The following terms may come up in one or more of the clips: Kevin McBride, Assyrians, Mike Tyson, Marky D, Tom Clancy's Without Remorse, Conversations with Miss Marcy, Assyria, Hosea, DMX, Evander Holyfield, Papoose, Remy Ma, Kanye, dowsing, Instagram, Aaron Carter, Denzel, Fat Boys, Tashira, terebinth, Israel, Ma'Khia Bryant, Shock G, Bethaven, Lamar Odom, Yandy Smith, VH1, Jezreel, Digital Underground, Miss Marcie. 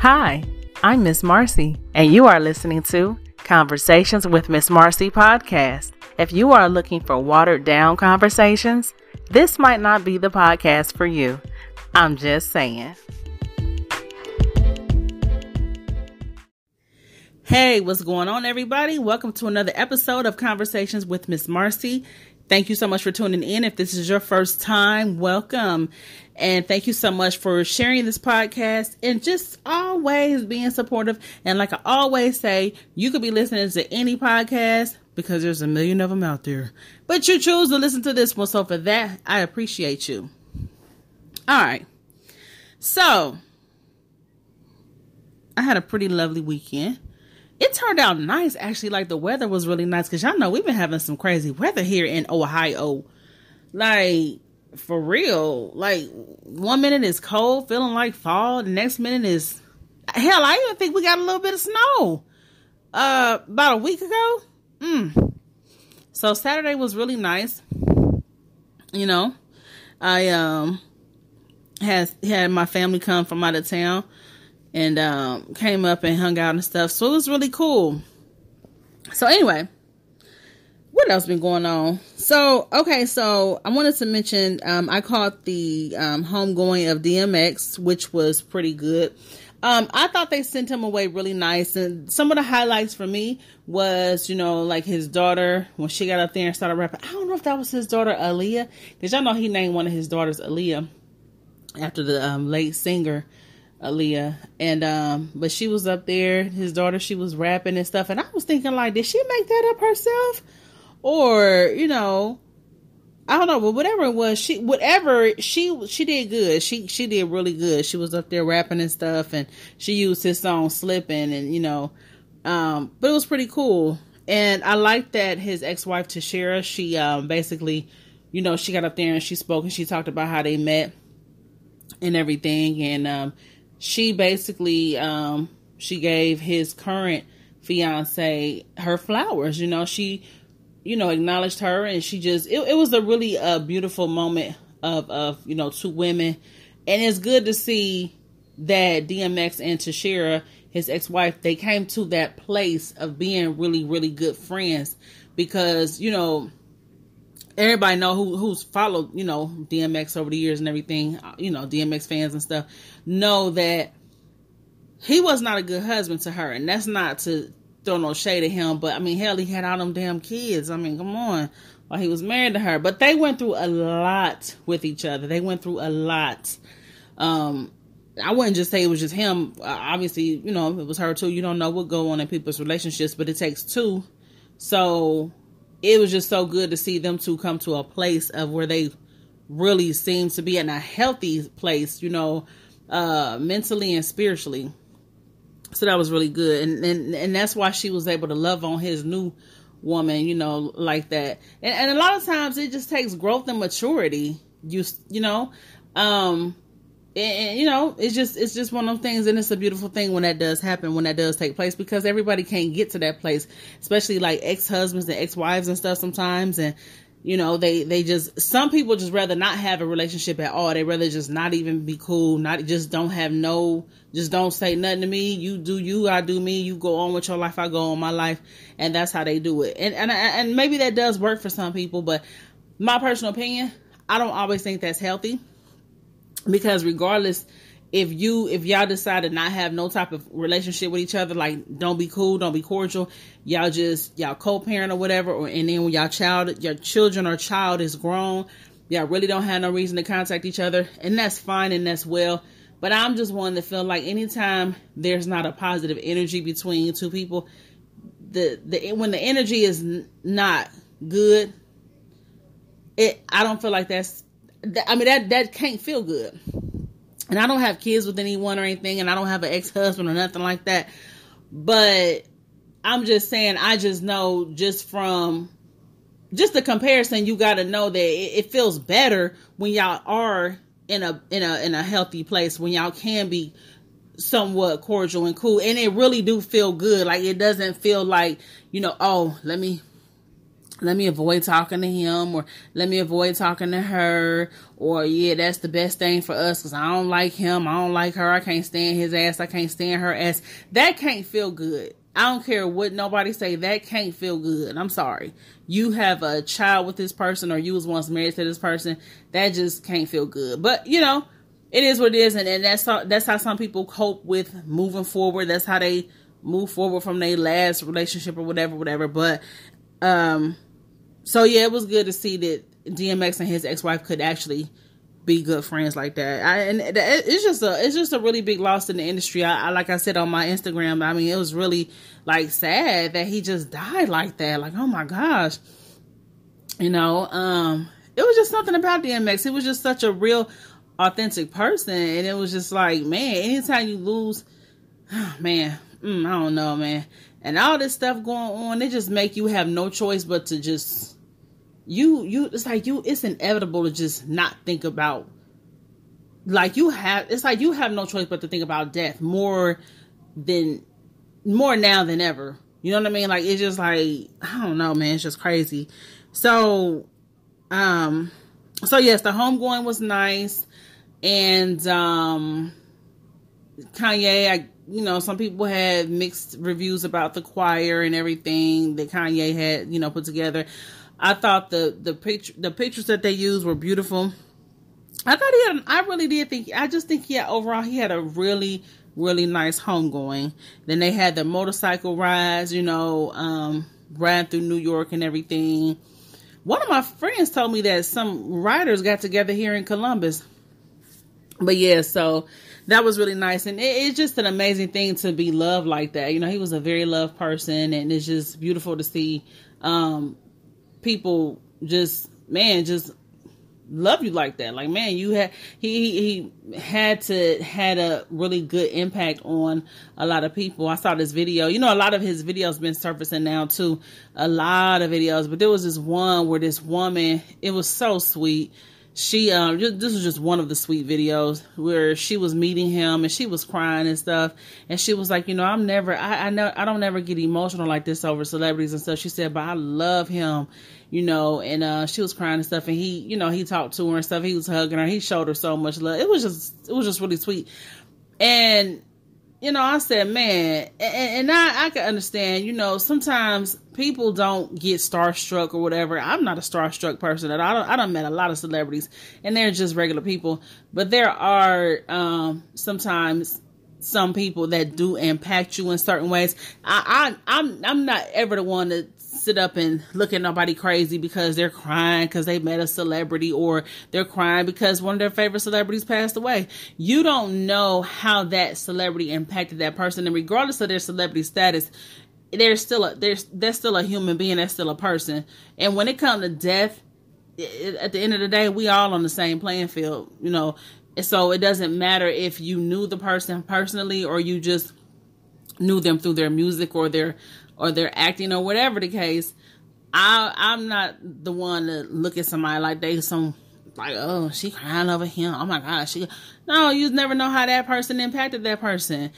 Hi, I'm Miss Marcy, and you are listening to Conversations with Miss Marcy podcast. If you are looking for watered down conversations, this might not be the podcast for you. I'm just saying. Hey, what's going on, everybody? Welcome to another episode of Conversations with Miss Marcy. Thank you so much for tuning in. If this is your first time, welcome. And thank you so much for sharing this podcast and just always being supportive. And like I always say, you could be listening to any podcast because there's a million of them out there, but you choose to listen to this one. So for that, I appreciate you. All right. So I had a pretty lovely weekend. It turned out nice, actually. Like, the weather was really nice, because y'all know we've been having some crazy weather here in Ohio. Like, for real. Like, one minute it's cold, feeling like fall. The next minute is... Hell, I even think we got a little bit of snow about a week ago. So, Saturday was really nice. You know, I had my family come from out of town. And came up and hung out and stuff. So it was really cool. So anyway, what else been going on? So, okay, so I wanted to mention, I caught the homegoing of DMX, which was pretty good. I thought they sent him away really nice. And some of the highlights for me was, you know, like his daughter, when she got up there and started rapping. I don't know if that was his daughter, Aaliyah. Because y'all know he named one of his daughters Aaliyah after the late singer Aaliyah, and but she was up there, his daughter, she was rapping and stuff, and I was thinking, like, did she make that up herself? Or, you know, I don't know, but whatever it was, she did good. She did really good. She was up there rapping and stuff, and she used his song Slippin', and, you know, but it was pretty cool. And I liked that his ex-wife Tashira, she basically, you know, she got up there and she spoke and she talked about how they met and everything, and she basically, she gave his current fiance her flowers, you know, she, you know, acknowledged her, and she just, it was a really beautiful moment of, you know, two women. And it's good to see that DMX and Tashira, his ex-wife, they came to that place of being really, really good friends, because, you know, everybody know who's followed, you know, DMX over the years and everything, you know, DMX fans and stuff, know that he was not a good husband to her. And that's not to throw no shade at him, but I mean, hell, he had all them damn kids. I mean, come on, while he was married to her. But they went through a lot with each other. They went through a lot. I wouldn't just say it was just him. Obviously, you know, it was her too. You don't know what go on in people's relationships, but it takes two. So it was just so good to see them two come to a place of where they really seem to be in a healthy place, you know, mentally and spiritually. So that was really good. And that's why she was able to love on his new woman, you know, like that. And a lot of times it just takes growth and maturity, you know, and you know, it's just one of those things. And it's a beautiful thing when that does happen, when that does take place, because everybody can't get to that place, especially like ex-husbands and ex-wives and stuff sometimes. And, you know, they just, some people just rather not have a relationship at all. They rather just not even be cool, not just don't have no, just don't say nothing to me. You do you, I do me, you go on with your life, I go on my life. And that's how they do it. And maybe that does work for some people, but my personal opinion, I don't always think that's healthy. Because regardless, if y'all decide to not have no type of relationship with each other, like don't be cool, don't be cordial, y'all co-parent or whatever, and then when your child is grown, y'all really don't have no reason to contact each other, and that's fine and that's well. But I'm just one that feel like anytime there's not a positive energy between two people, when the energy is not good, I don't feel like that's. I mean, that can't feel good. And I don't have kids with anyone or anything, and I don't have an ex-husband or nothing like that. But I'm just saying, I just know just from just the comparison, you got to know that it feels better when y'all are in a healthy place, when y'all can be somewhat cordial and cool, and it really do feel good. Like, it doesn't feel like, you know, oh, let me avoid talking to him, or let me avoid talking to her, or yeah, that's the best thing for us because I don't like him, I don't like her, I can't stand his ass, I can't stand her ass, that can't feel good. I don't care what nobody say, that can't feel good. I'm sorry. You have a child with this person or you was once married to this person, that just can't feel good. But, you know, it is what it is, and that's how some people cope with moving forward. That's how they move forward from their last relationship or whatever. But, so yeah, it was good to see that DMX and his ex-wife could actually be good friends like that. It's just a really big loss in the industry. I like I said on my Instagram, I mean, it was really like sad that he just died like that. Like, oh my gosh, you know, it was just something about DMX. It was just such a real authentic person. And it was just like, man, anytime you lose, I don't know, man. And all this stuff going on, it just make you have no choice but to just, it's inevitable to just not think about, like, you have no choice but to think about death more now than ever. You know what I mean? Like, it's just like, I don't know, man, it's just crazy. So yes, the homegoing was nice. And, Kanye, some people had mixed reviews about the choir and everything that Kanye had, put together. I thought the pictures that they used were beautiful. Overall, he had a really, really nice homegoing. Then they had the motorcycle rides, riding through New York and everything. One of my friends told me that some writers got together here in Columbus. But yeah, so that was really nice. And it's just an amazing thing to be loved like that. He was a very loved person, and it's just beautiful to see, people just love you like that. Like, man, he had a really good impact on a lot of people. I saw this video, a lot of his videos been surfacing now too, a lot of videos, but there was this one where this woman, it was so sweet. She, this was just one of the sweet videos where she was meeting him and she was crying and stuff. And she was like, I don't ever get emotional like this over celebrities and stuff. She said, but I love him, and, she was crying and stuff. And he, he talked to her and stuff. He was hugging her. He showed her so much love. It was just really sweet. And, I said, man, and I can understand, sometimes people don't get starstruck or whatever. I'm not a starstruck person at all. I done met a lot of celebrities and they're just regular people, but there are, sometimes some people that do impact you in certain ways. I'm not ever the one to sit up and look at nobody crazy because they're crying because they met a celebrity, or they're crying because one of their favorite celebrities passed away. You don't know how that celebrity impacted that person, and regardless of their celebrity status, they're still a human being, they're still a person. And when it comes to death, at the end of the day, we all on the same playing field, so it doesn't matter if you knew the person personally or you just knew them through their music or their acting or whatever the case. I'm not the one to look at somebody like oh, she crying over him. Oh my gosh. No, you never know how that person impacted that person.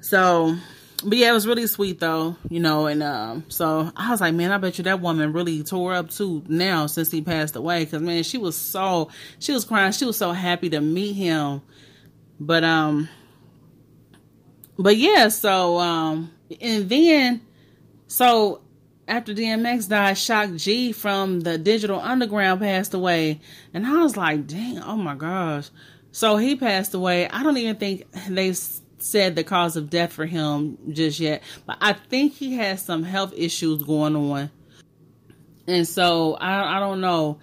So, but yeah, it was really sweet though, and so I was like, man, I bet you that woman really tore up too now since he passed away, because man, she was crying, she was so happy to meet him. But yeah, so and then so after DMX died, Shock G from the Digital Underground passed away, and I was like, dang, oh my gosh, so he passed away. I don't even think they've said the cause of death for him just yet, but I think he has some health issues going on, and so I don't know.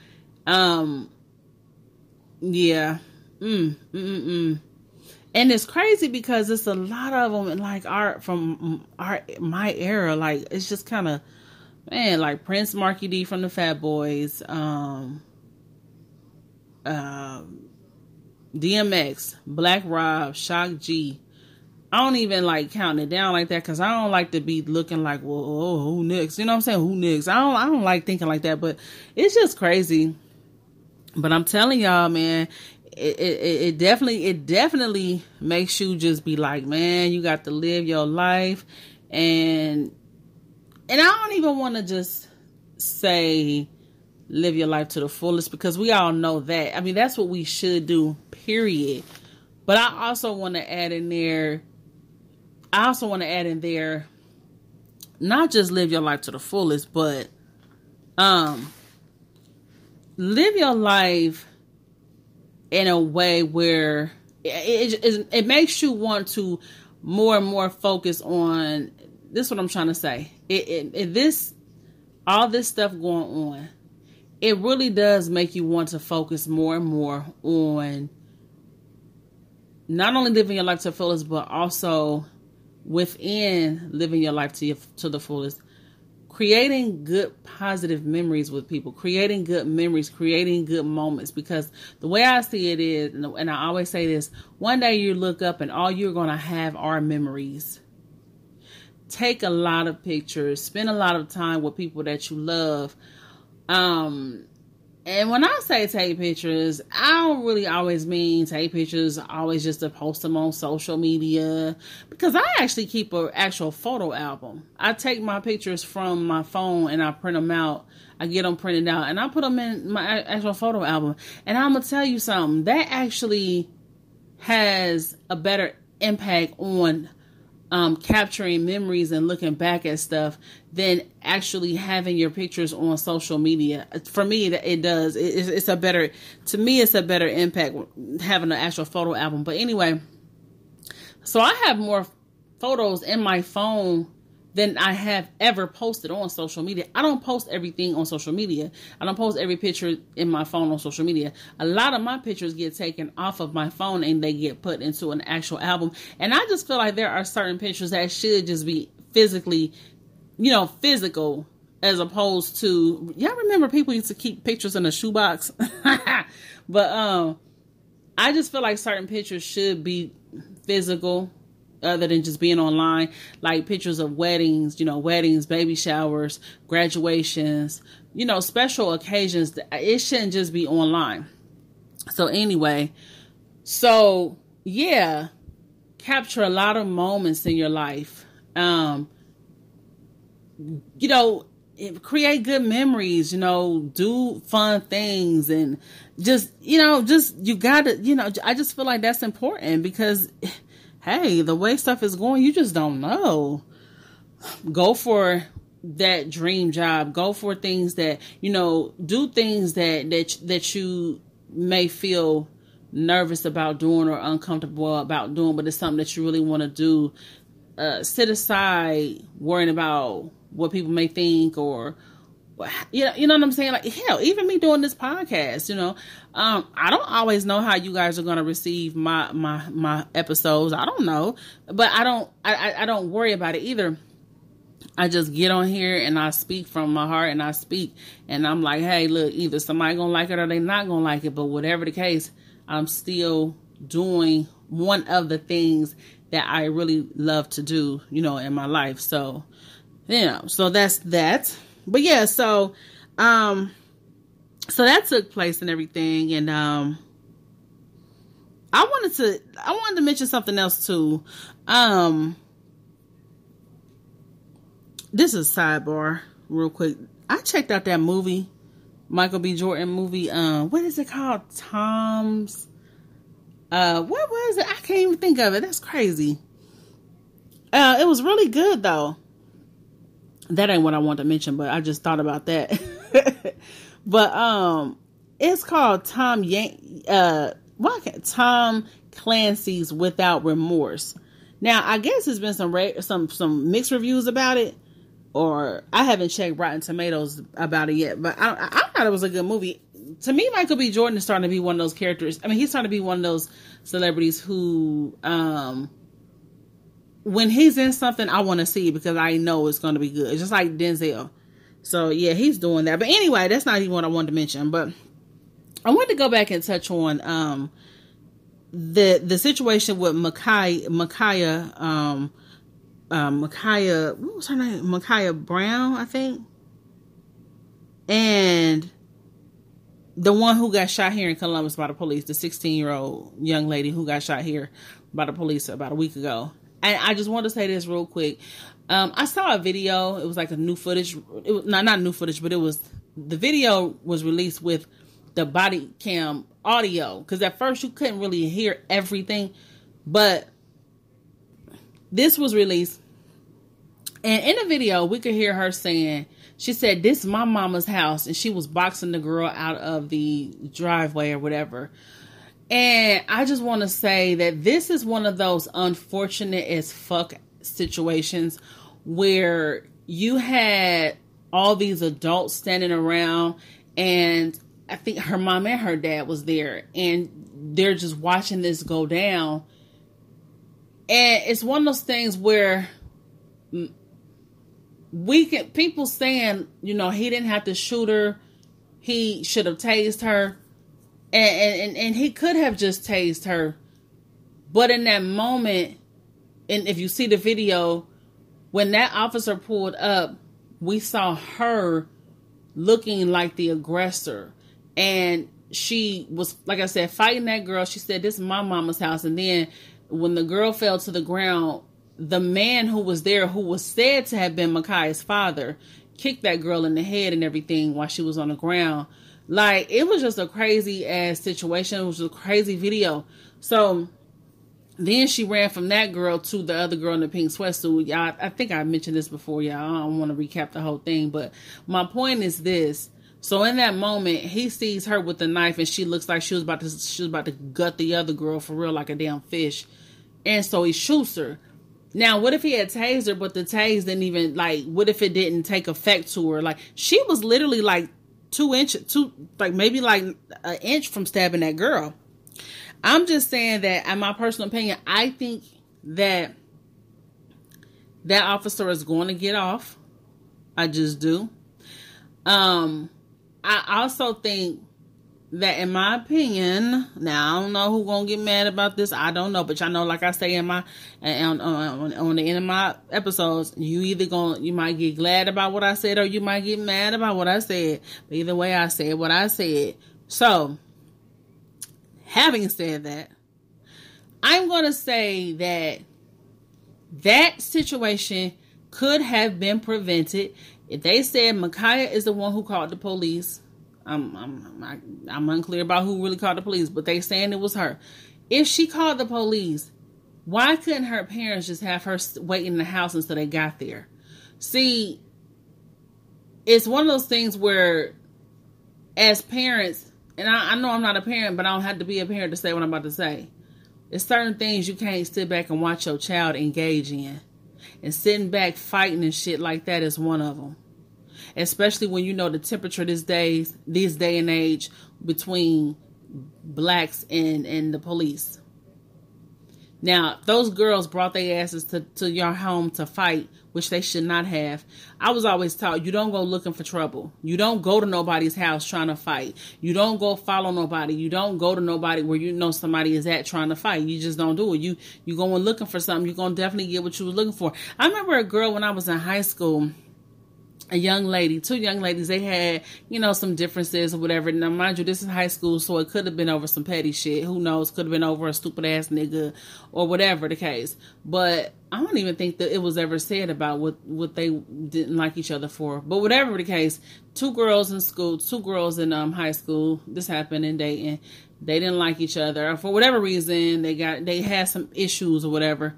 And it's crazy because it's a lot of them, and like my era, like it's just kind of, man, like Prince, Marky D from the Fat Boys, DMX, Black Rob, Shock G. I don't even like counting it down like that because I don't like to be looking like, well, who next? You know what I'm saying? Who next? I don't like thinking like that, but it's just crazy. But I'm telling y'all, man, it definitely makes you just be like, man, you got to live your life, and I don't even want to just say live your life to the fullest, because we all know that. I mean, that's what we should do, period. But I also want to add in there, not just live your life to the fullest, but live your life in a way where it makes you want to more and more focus on this. Is what I'm trying to say. All this stuff going on, it really does make you want to focus more and more on not only living your life to the fullest, but also within living your life to the fullest, creating good positive memories with people, creating good memories, creating good moments. Because the way I see it is, and I always say this, one day you look up and all you're going to have are memories. Take a lot of pictures, spend a lot of time with people that you love. And when I say take pictures, I don't really always mean take pictures always just to post them on social media, because I actually keep an actual photo album. I take my pictures from my phone and I print them out. I get them printed out and I put them in my actual photo album. And I'm going to tell you something, that actually has a better impact on capturing memories and looking back at stuff than actually having your pictures on social media. For me, it does. It's a better impact having an actual photo album. But anyway, so I have more photos in my phone than I have ever posted on social media. I don't post everything on social media. I don't post every picture in my phone on social media. A lot of my pictures get taken off of my phone and they get put into an actual album. And I just feel like there are certain pictures that should just be physically, physical, as opposed to, y'all remember people used to keep pictures in a shoebox? But I just feel like certain pictures should be physical, other than just being online, like pictures of weddings, baby showers, graduations, special occasions. It shouldn't just be online. So anyway, capture a lot of moments in your life. Create good memories, do fun things, and I just feel like that's important, because hey, the way stuff is going, you just don't know. Go for that dream job. Go for things that, do things that you may feel nervous about doing or uncomfortable about doing, but it's something that you really want to do. Sit aside worrying about what people may think, or you know what I'm saying? Like, hell, even me doing this podcast, I don't always know how you guys are going to receive my episodes. I don't know, but I don't worry about it either. I just get on here and I speak from my heart, and I speak, and I'm like, hey, look, either somebody going to like it or they not going to like it. But whatever the case, I'm still doing one of the things that I really love to do, in my life. So, so that's that. But yeah, so that took place and everything. And, I wanted to mention something else too. This is a sidebar real quick. I checked out that movie, Michael B. Jordan movie. What is it called? What was it? I can't even think of it. That's crazy. It was really good though. That ain't what I want to mention, but I just thought about that. But it's called Tom Clancy's Without Remorse. Now, I guess there's been some mixed reviews about it, or I haven't checked Rotten Tomatoes about it yet. But I thought it was a good movie. To me, Michael B. Jordan is starting to be one of those characters. I mean, he's starting to be one of those celebrities who, when he's in something, I want to see, because I know it's going to be good. It's just like Denzel. So yeah, he's doing that. But anyway, that's not even what I wanted to mention. But I wanted to go back and touch on the situation with Ma'Khia. What was her name? Ma'Khia Brown, I think. And the one who got shot here in Columbus by the police, the 16-year-old young lady who got shot here by the police about a week ago. And I just want to say this real quick. I saw a video. It was like a new footage. It was not new footage, but it was the video was released with the body cam audio, because at first you couldn't really hear everything, but this was released, and in the video we could hear her saying, she said, "This is my mama's house," and she was boxing the girl out of the driveway or whatever. And I just want to say that this is one of those unfortunate as fuck situations where you had all these adults standing around, and I think her mom and her dad was there, and they're just watching this go down. And it's one of those things where people saying, you know, he didn't have to shoot her, he should have tased her, and he could have just tased her. But in that moment, and if you see the video, when that officer pulled up, we saw her looking like the aggressor, and she was, like I said, fighting that girl. She said, "This is my mama's house." And then when the girl fell to the ground, the man who was there, who was said to have been Ma'Khia's father, kicked that girl in the head and everything while she was on the ground. Like, it was just a crazy ass situation. It was just a crazy video. So then she ran from that girl to the other girl in the pink sweatsuit. Y'all, I think I mentioned this before, y'all. I don't want to recap the whole thing, but my point is this. So in that moment, he sees her with the knife, and she looks like she was about to gut the other girl for real, like a damn fish. And so he shoots her. Now, what if he had tased her, but the tase didn't even, like, what if it didn't take effect to her? Like, she was literally like 2 inches, maybe like an inch from stabbing that girl. I'm just saying that, in my personal opinion, I think that that officer is going to get off. I just do. I also think that, in my opinion, now I don't know who's gonna get mad about this. I don't know, but y'all know, like I say in my on the end of my episodes, you might get glad about what I said, or you might get mad about what I said. But either way, I said what I said. So, having said that, I'm going to say that that situation could have been prevented if they said Ma'Khia is the one who called the police. I'm unclear about who really called the police, but they saying it was her. If she called the police, why couldn't her parents just have her wait in the house until they got there? See, it's one of those things where, as parents, and I know I'm not a parent, but I don't have to be a parent to say what I'm about to say. There's certain things you can't sit back and watch your child engage in. And sitting back fighting and shit like that is one of them. Especially when you know the temperature this day and age between blacks and the police. Now, those girls brought their asses to your home to fight, which they should not have. I was always taught, you don't go looking for trouble. You don't go to nobody's house trying to fight. You don't go follow nobody. You don't go to nobody where you know somebody is at trying to fight. You just don't do it. You going looking for something. You're going to definitely get what you were looking for. I remember a girl when I was in high school, two young ladies, they had, you know, some differences or whatever. Now, mind you, this is high school, so it could have been over some petty shit. Who knows? Could have been over a stupid ass nigga or whatever the case. But I don't even think that it was ever said about what they didn't like each other for. But whatever the case, two girls in high school, this happened in Dayton. They didn't like each other. For whatever reason, they had some issues or whatever.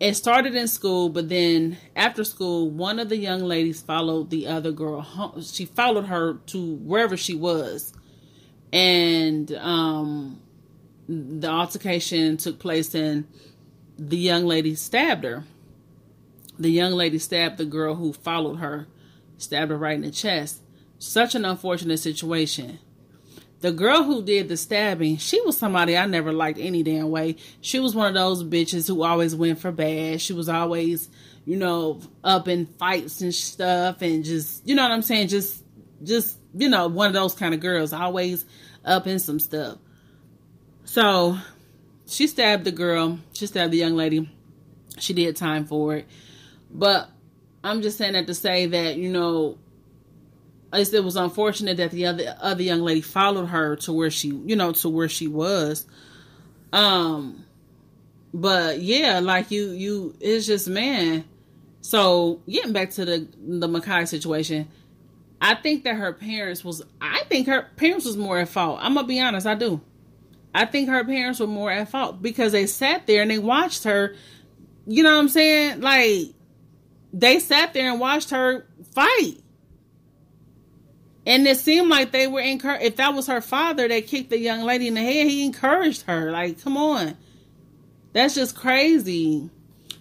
It started in school, but then after school, one of the young ladies followed the other girl home. She followed her to wherever she was. And the altercation took place, and the young lady stabbed her. The young lady stabbed the girl who followed her, stabbed her right in the chest. Such an unfortunate situation. The girl who did the stabbing, she was somebody I never liked any damn way. She was one of those bitches who always went for bad. She was always, you know, up in fights and stuff, and just, you know what I'm saying? Just, you know, one of those kind of girls, always up in some stuff. So she stabbed the girl. She stabbed the young lady. She did time for it. But I'm just saying that to say that, you know, it was unfortunate that the other young lady followed her to where she, you know, to where she was. But yeah, like you, it's just, man. So getting back to the Ma'Khia situation, I think that her parents was, more at fault. I'm going to be honest, I do. I think her parents were more at fault because they sat there and they watched her, you know what I'm saying? Like, they sat there and watched her fight. And it seemed like they were encouraged. If that was her father that kicked the young lady in the head, he encouraged her. Like, come on. That's just crazy.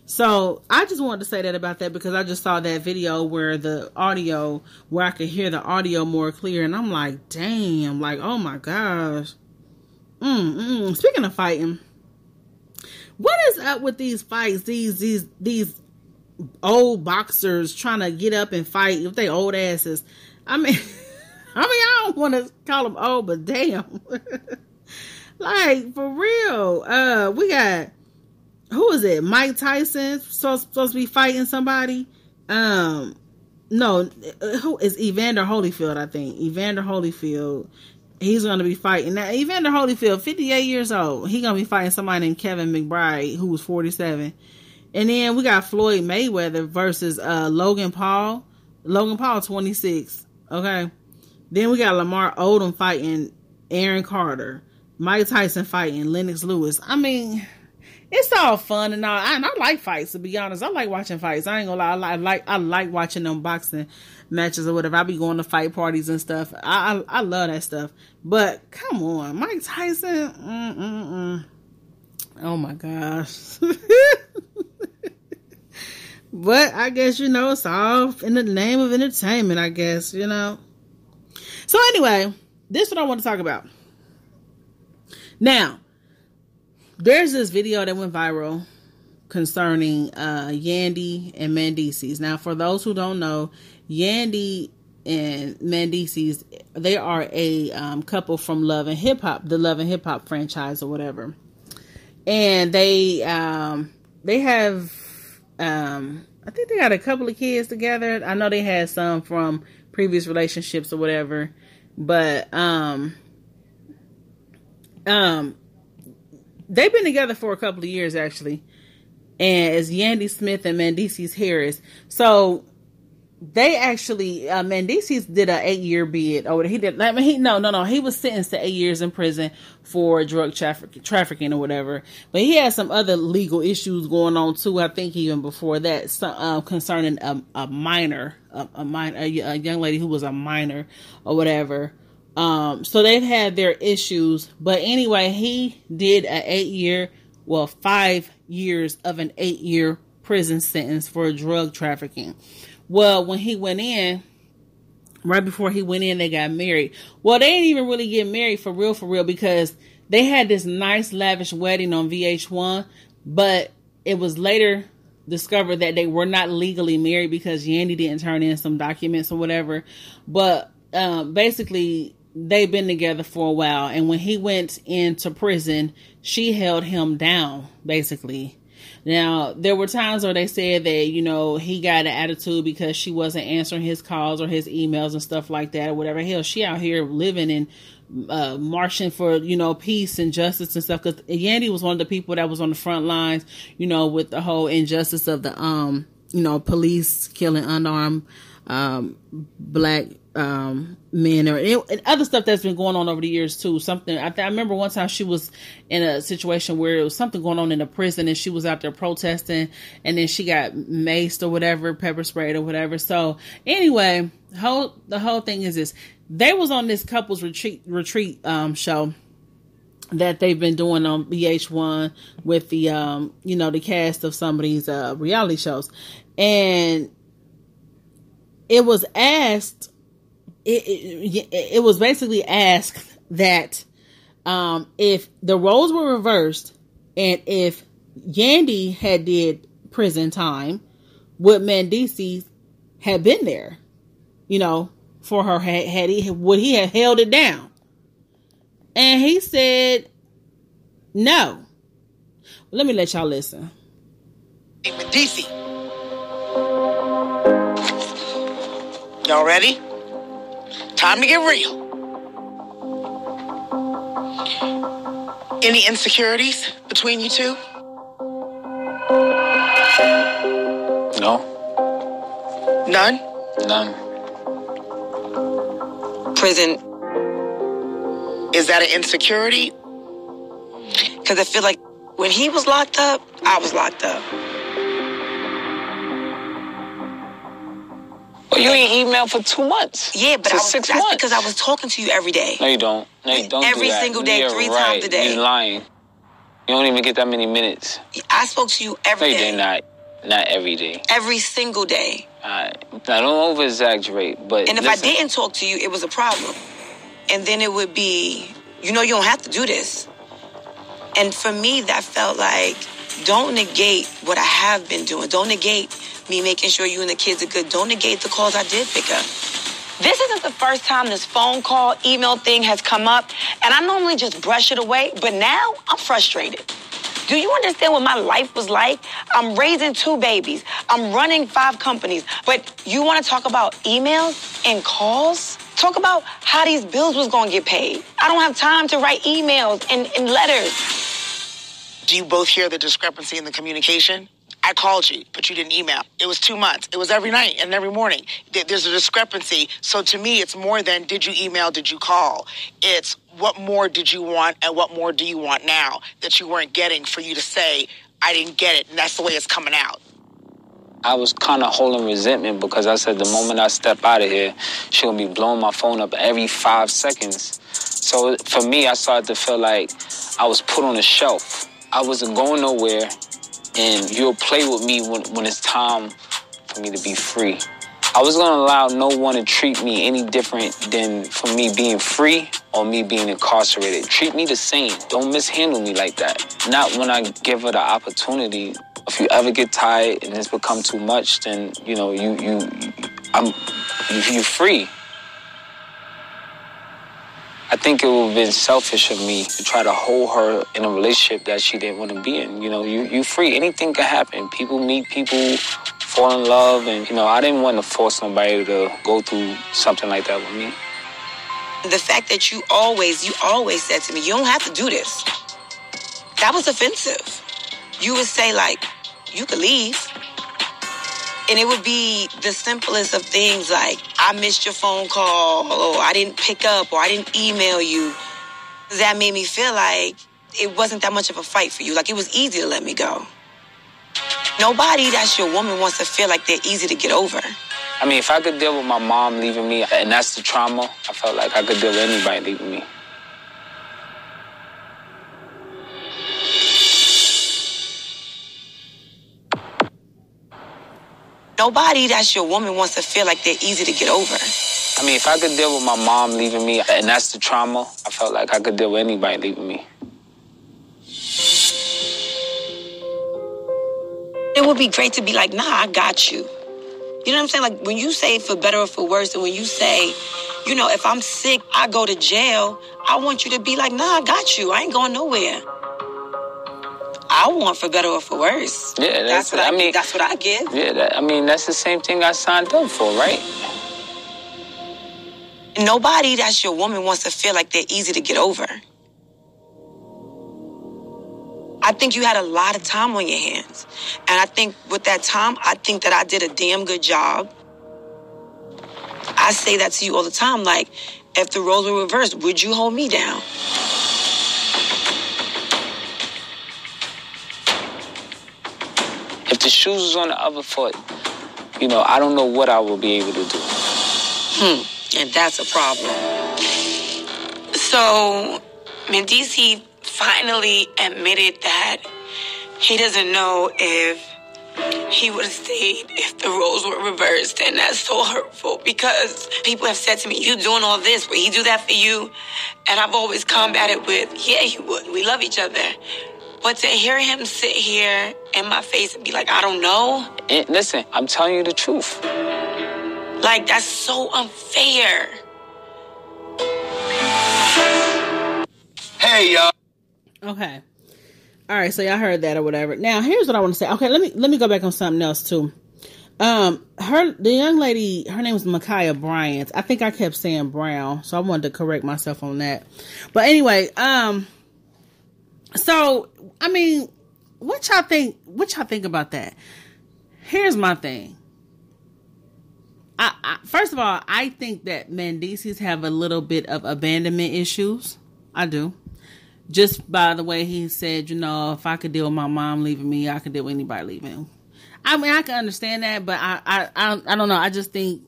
So I just wanted to say that about that because I just saw that video where the audio, where I could hear the audio more clear. And I'm like, damn, like, oh my gosh. Speaking of fighting, what is up with these fights? These old boxers trying to get up and fight with their old asses. I mean, I don't want to call them old, but damn. Like, for real. We got, who is it? Mike Tyson supposed to be fighting somebody. No, who is Evander Holyfield? I think Evander Holyfield. He's going to be fighting. Now, Evander Holyfield, 58 years old. He's going to be fighting somebody named Kevin McBride, who was 47. And then we got Floyd Mayweather versus Logan Paul. Logan Paul, 26. Okay. Then we got Lamar Odom fighting Aaron Carter. Mike Tyson fighting Lennox Lewis. I mean, it's all fun and all. And I like fights, to be honest. I like watching fights. I ain't gonna lie. I like watching them boxing matches or whatever. I be going to fight parties and stuff. I love that stuff. But come on, Mike Tyson. Oh my gosh. But I guess, you know, it's all in the name of entertainment, I guess, you know. So anyway, this is what I want to talk about. Now, there's this video that went viral concerning Yandy and Mendeecees. Now, for those who don't know, Yandy and Mendeecees, they are a couple from Love and Hip Hop, the Love and Hip Hop franchise or whatever. And they have, I think they got a couple of kids together. I know they had some from previous relationships or whatever, but they've been together for a couple of years, actually. And it's Yandy Smith and Mendeecees Harris. So they actually, Mendeecees did an 8-year bid. Oh, he did. I mean, he was sentenced to 8 years in prison for drug trafficking or whatever. But he had some other legal issues going on too. I think even before that, concerning a young lady who was a minor or whatever. So they've had their issues, but anyway, he did a 5 years of an 8-year prison sentence for drug trafficking. Well, when he went in, right before he went in, they got married. Well, they didn't even really get married for real, because they had this nice lavish wedding on VH1, but it was later discovered that they were not legally married because Yandy didn't turn in some documents or whatever. But, basically, they've been together for a while, and when he went into prison, she held him down, basically. Now, there were times where they said that, you know, he got an attitude because she wasn't answering his calls or his emails and stuff like that or whatever. Hell, she out here living and marching for, you know, peace and justice and stuff, because Yandy was one of the people that was on the front lines, you know, with the whole injustice of the, you know, police killing unarmed black men and other stuff that's been going on over the years too. Something I remember one time she was in a situation where it was something going on in a prison, and she was out there protesting, and then she got maced or whatever, pepper sprayed or whatever. So anyway, the whole thing is this: they was on this couples retreat show that they've been doing on VH1 with the you know, the cast of some of these reality shows, and it was asked, it was basically asked that if the roles were reversed and if Yandy had did prison time, would Mendeecees have been there, you know, for her? Would he have held it down? And he said, no. Let me let y'all listen. Hey, Mendeecees. Y'all ready? Time to get real. Any insecurities between you two? No. None? None. prison. Is that an insecurity? Because I feel like when he was locked up, I was locked up. Well, you ain't emailed for 2 months. Yeah, but that's 6 months. Because I was talking to you every day. No, you don't. No, you don't. Every single day, three times a day. You're lying. You don't even get that many minutes. I spoke to you every day. No, you did not. Not every day. Every single day. Now, don't over-exaggerate, but and if listen. I didn't talk to you, it was a problem. And then it would be, you know, you don't have to do this. And for me, that felt like, don't negate what I have been doing. Don't negate me making sure you and the kids are good. Don't negate the calls I did pick up. This isn't the first time this phone call, email thing has come up, and I normally just brush it away, but now I'm frustrated. Do you understand what my life was like? I'm raising 2 babies. I'm running 5 companies. But you want to talk about emails and calls? Talk about how these bills was going to get paid. I don't have time to write emails and letters. Do you both hear the discrepancy in the communication? I called you, but you didn't email. It was 2 months. It was every night and every morning. There's a discrepancy. So to me, it's more than did you email, did you call? It's what more did you want and what more do you want now that you weren't getting for you to say, I didn't get it, and that's the way it's coming out. I was kind of holding resentment because I said the moment I step out of here, she will be blowing my phone up every 5 seconds. So for me, I started to feel like I was put on a shelf. I wasn't going nowhere. And you'll play with me when it's time for me to be free. I was gonna allow no one to treat me any different than for me being free or me being incarcerated. Treat me the same. Don't mishandle me like that. Not when I give her the opportunity. If you ever get tired and it's become too much, then, you know, you're free. I think it would have been selfish of me to try to hold her in a relationship that she didn't want to be in. You know, you free. Anything can happen. People meet people, fall in love, and, you know, I didn't want to force somebody to go through something like that with me. The fact that you always said to me, you don't have to do this. That was offensive. You would say, like, you could leave. And it would be the simplest of things, like, I missed your phone call, or I didn't pick up, or I didn't email you. That made me feel like it wasn't that much of a fight for you. Like, it was easy to let me go. Nobody that's your woman wants to feel like they're easy to get over. I mean, if I could deal with my mom leaving me, and that's the trauma, I felt like I could deal with anybody leaving me. Nobody that's your woman wants to feel like they're easy to get over. I mean, if I could deal with my mom leaving me, and that's the trauma, I felt like I could deal with anybody leaving me. It would be great to be like, nah, I got you. You know what I'm saying? Like, when you say for better or for worse, and when you say, you know, if I'm sick, I go to jail, I want you to be like, nah, I got you. I ain't going nowhere. I want for better or for worse. Yeah, that's what I get. Yeah, that's the same thing I signed up for, right? Nobody that's your woman wants to feel like they're easy to get over. I think you had a lot of time on your hands. And I think with that time, I think that I did a damn good job. I say that to you all the time, like, if the roles were reversed, would you hold me down? If the shoes was on the other foot, you know, I don't know what I will be able to do. And that's a problem. So, Mendeecees finally admitted that he doesn't know if he would have stayed if the roles were reversed, and that's so hurtful because people have said to me, you doing all this, will he do that for you? And I've always combated with, yeah, he would. We love each other. But to hear him sit here in my face and be like, I don't know. Listen, I'm telling you the truth. Like, that's so unfair. Hey, y'all. Okay. All right, so y'all heard that or whatever. Now, here's what I want to say. Okay, let me go back on something else, too. The young lady, her name was Ma'Khia Bryant. I think I kept saying Brown, so I wanted to correct myself on that. But anyway, so, I mean, what y'all think about that? Here's my thing. First of all, I think that Mendeecees have a little bit of abandonment issues. I do. Just by the way he said, you know, if I could deal with my mom leaving me, I could deal with anybody leaving him. I mean, I can understand that, but I don't know. I just think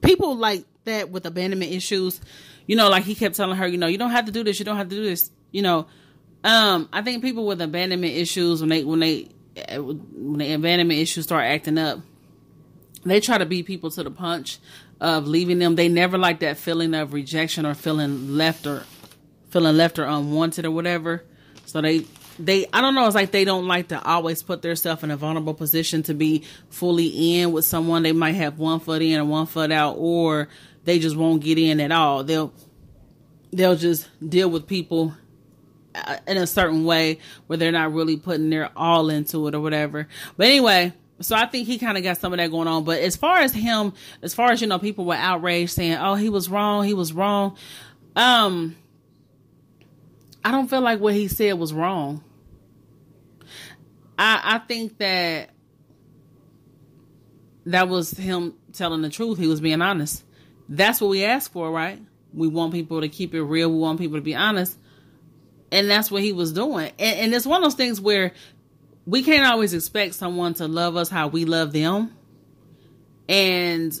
people like that with abandonment issues, you know, like he kept telling her, you know, you don't have to do this. You don't have to do this. You know, I think people with abandonment issues, when the abandonment issues start acting up, they try to beat people to the punch of leaving them. They never like that feeling of rejection or feeling left or unwanted or whatever. So they I don't know. It's like they don't like to always put themselves in a vulnerable position to be fully in with someone. They might have one foot in and one foot out, or they just won't get in at all. They'll just deal with people in a certain way where they're not really putting their all into it or whatever. But anyway, so I think he kind of got some of that going on. But as far as him, as far as, you know, people were outraged saying, oh, he was wrong. I don't feel like what he said was wrong. I think that was him telling the truth. He was being honest. That's what we ask for, right? We want people to keep it real. We want people to be honest. And that's what he was doing. And it's one of those things where we can't always expect someone to love us how we love them. And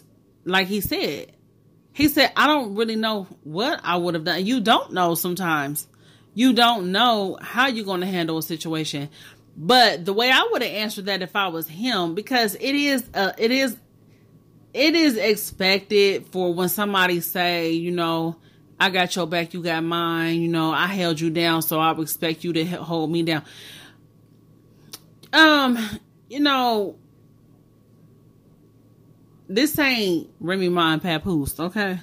like he said, I don't really know what I would have done. You don't know sometimes. You don't know how you're going to handle a situation. But the way I would have answered that if I was him, because it is expected for when somebody say, you know, I got your back, you got mine, you know, I held you down, so I would expect you to hold me down. You know, this ain't Remy Ma and Papoose, okay?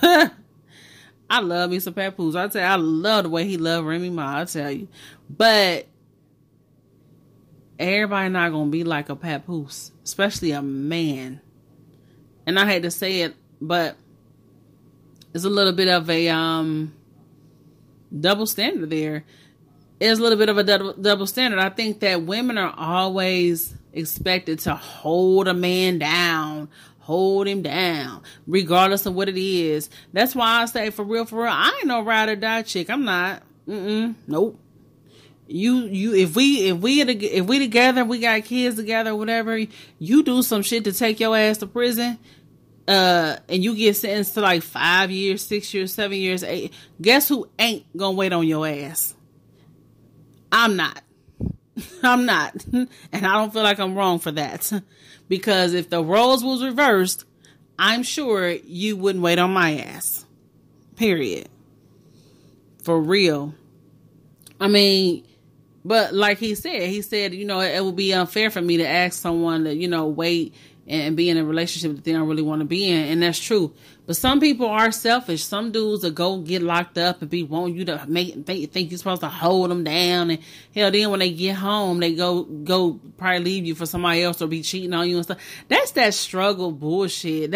I love me some Papoose. I tell you, I love the way he loved Remy Ma, I tell you. But everybody not gonna be like a Papoose, especially a man. And I hate to say it, but it's a little bit of a double standard there. It's a little bit of a double standard. I think that women are always expected to hold a man down, hold him down, regardless of what it is. That's why I say, for real, I ain't no ride or die chick. I'm not. Nope. You. If we together, we got kids together, whatever. You do some shit to take your ass to prison, and you get sentenced to like 5 years, 6 years, 7 years, 8. Guess who ain't gonna wait on your ass? I'm not. And I don't feel like I'm wrong for that. Because if the roles was reversed, I'm sure you wouldn't wait on my ass. Period. For real. I mean, but like he said, you know, it would be unfair for me to ask someone to, you know, wait and be in a relationship that they don't really want to be in. And that's true. But some people are selfish. Some dudes will go get locked up and want you to think you're supposed to hold them down. And hell, then when they get home, they go probably leave you for somebody else or be cheating on you and stuff. That's that struggle bullshit.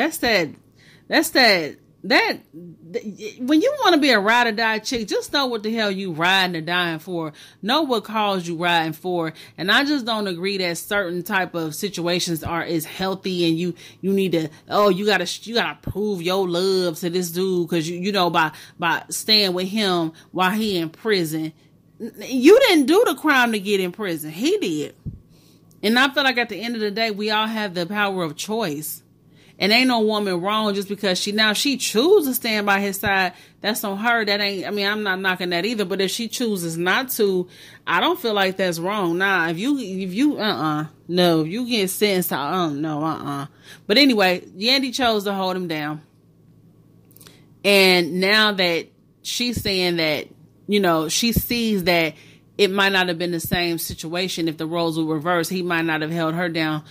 When you want to be a ride or die chick, just know what the hell you riding or dying for. Know what cause you riding for. And I just don't agree that certain type of situations is healthy, and you need to, oh, you gotta prove your love to this dude because you know by staying with him while he in prison. You didn't do the crime to get in prison. He did. And I feel like at the end of the day, we all have the power of choice. And ain't no woman wrong just because she chooses to stand by his side. That's on her. I'm not knocking that either. But if she chooses not to, I don't feel like that's wrong. Nah, if you get sentenced to, But anyway, Yandy chose to hold him down. And now that she's saying that, you know, she sees that it might not have been the same situation if the roles were reversed. He might not have held her down.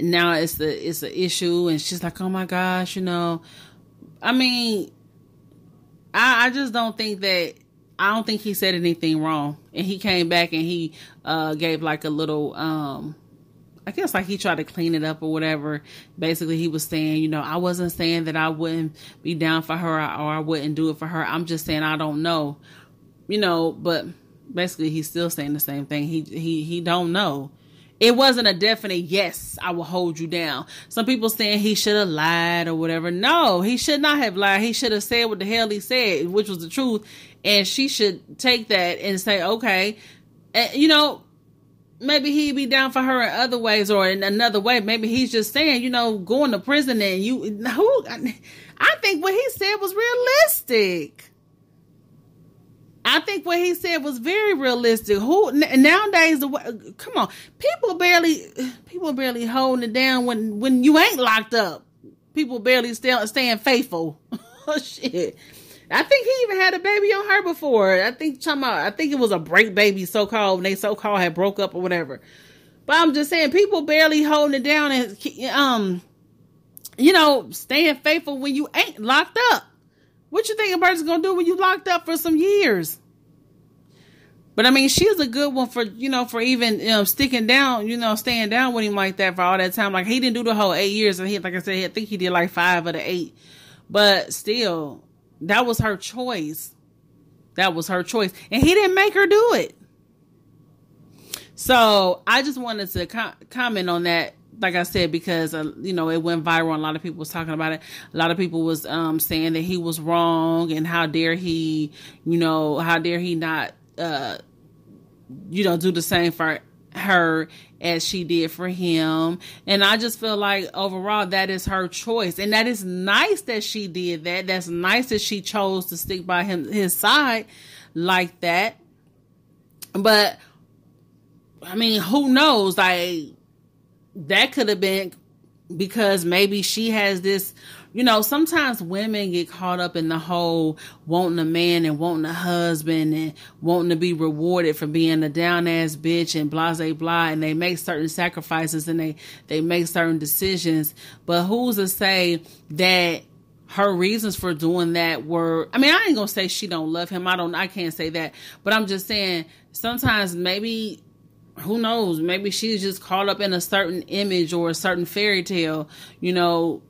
Now it's an issue, and she's like, oh my gosh, you know, I mean, I just don't think that, I don't think he said anything wrong. And he came back and he gave like a little, I guess like he tried to clean it up or whatever. Basically he was saying, you know, I wasn't saying that I wouldn't be down for her or I wouldn't do it for her. I'm just saying, I don't know, you know, but basically he's still saying the same thing. He don't know. It wasn't a definite yes, I will hold you down. Some people saying he should have lied or whatever. No, he should not have lied. He should have said what the hell he said, which was the truth. And she should take that and say, okay, and, you know, maybe he'd be down for her in other ways or in another way. Maybe he's just saying, you know, going to prison and I think what he said was realistic. I think what he said was very realistic. Who nowadays, come on, people barely holding it down when you ain't locked up. People barely still staying faithful. Oh, shit. I think he even had a baby on her before. I think it was a break baby, so-called, when they so-called had broke up or whatever. But I'm just saying, people barely holding it down and, you know, staying faithful when you ain't locked up. What you think a person's going to do when you locked up for some years? But I mean, she's a good one for, you know, for even sticking down, you know, staying down with him like that for all that time. Like, he didn't do the whole 8 years. And he, like I said, I think he did like 5 of the 8, but still, that was her choice. That was her choice. And he didn't make her do it. So I just wanted to comment on that. Like I said, because, you know, it went viral. And a lot of people was talking about it. A lot of people was saying that he was wrong. And how dare he, you know, how dare he not, you know, do the same for her as she did for him. And I just feel like overall that is her choice, and that is nice that she did that. That's nice that she chose to stick by him, his side like that. But I mean, who knows? Like, that could have been because maybe she has this, you know, sometimes women get caught up in the whole wanting a man and wanting a husband and wanting to be rewarded for being a down ass bitch and blah, blah, blah. And they make certain sacrifices and they make certain decisions. But who's to say that her reasons for doing that were, I mean, I ain't gonna say she don't love him. I can't say that, but I'm just saying sometimes maybe, who knows? Maybe she's just caught up in a certain image or a certain fairy tale, you know.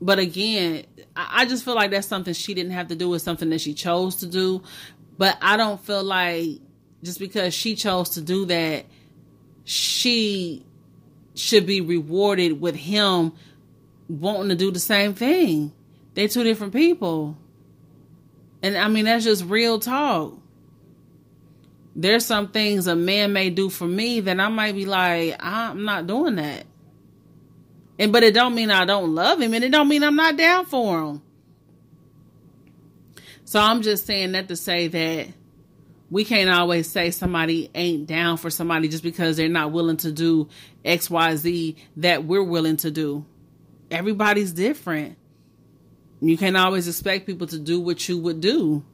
But again, I just feel like that's something she didn't have to do. It's something that she chose to do. But I don't feel like just because she chose to do that, she should be rewarded with him wanting to do the same thing. They're two different people. And I mean, that's just real talk. There's some things a man may do for me that I might be like, I'm not doing that. And, but it don't mean I don't love him, and it don't mean I'm not down for him. So I'm just saying that to say that we can't always say somebody ain't down for somebody just because they're not willing to do X, Y, Z that we're willing to do. Everybody's different. You can't always expect people to do what you would do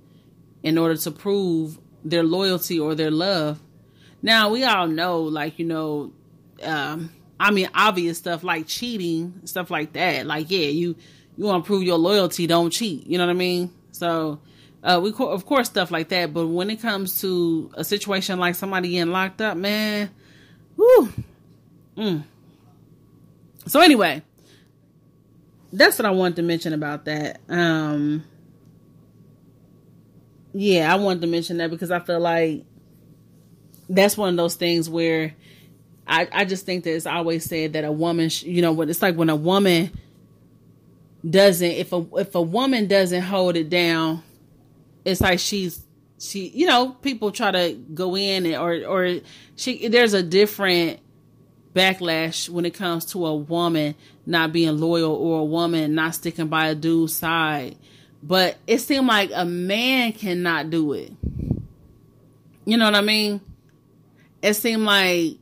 in order to prove their loyalty or their love. Now we all know, like, you know, I mean, obvious stuff like cheating, stuff like that. Like, yeah, you want to prove your loyalty, don't cheat. You know what I mean? So, we of course stuff like that. But when it comes to a situation like somebody getting locked up, man, whoo. So anyway, that's what I wanted to mention about that. Yeah, I wanted to mention that because I feel like that's one of those things where I just think that it's always said that a woman, you know, it's like when a woman doesn't, if a woman doesn't hold it down, it's like she, you know, people try to go in and, or she, there's a different backlash when it comes to a woman not being loyal or a woman not sticking by a dude's side. But it seemed like a man cannot do it. You know what I mean? It seemed like,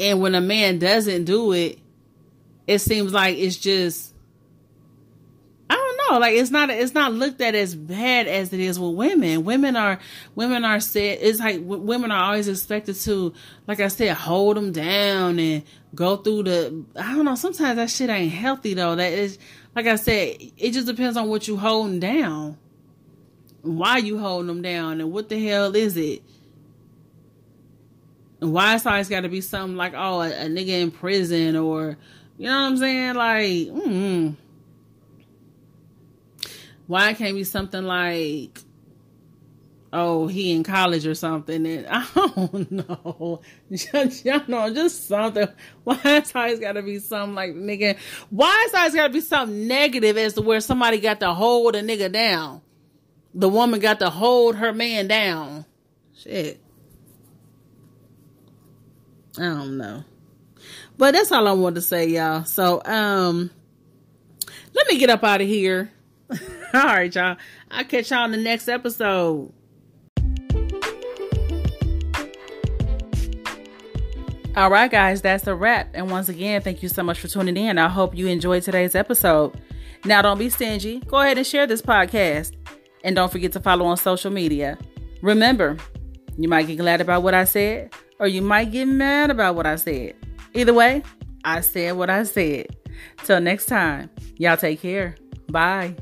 and when a man doesn't do it, it seems like it's just, I don't know. Like, it's not looked at as bad as it is with women. Women are said, it's like women are always expected to, like I said, hold them down and go through the, I don't know. Sometimes that shit ain't healthy though. That is, like I said, it just depends on what you holding down, why you holding them down, and what the hell is it? And why it's always got to be something like, oh, a nigga in prison, or, you know what I'm saying? Like, why it can't be something like, oh, he in college or something. And I don't know. Just something. Why it's always got to be something like, nigga. Why it's always got to be something negative as to where somebody got to hold a nigga down. The woman got to hold her man down. Shit. I don't know. But that's all I wanted to say, y'all. So, let me get up out of here. All right, y'all. I'll catch y'all in the next episode. All right, guys, that's a wrap. And once again, thank you so much for tuning in. I hope you enjoyed today's episode. Now, don't be stingy. Go ahead and share this podcast. And don't forget to follow on social media. Remember, you might get glad about what I said, or you might get mad about what I said. Either way, I said what I said. Till next time, y'all take care. Bye.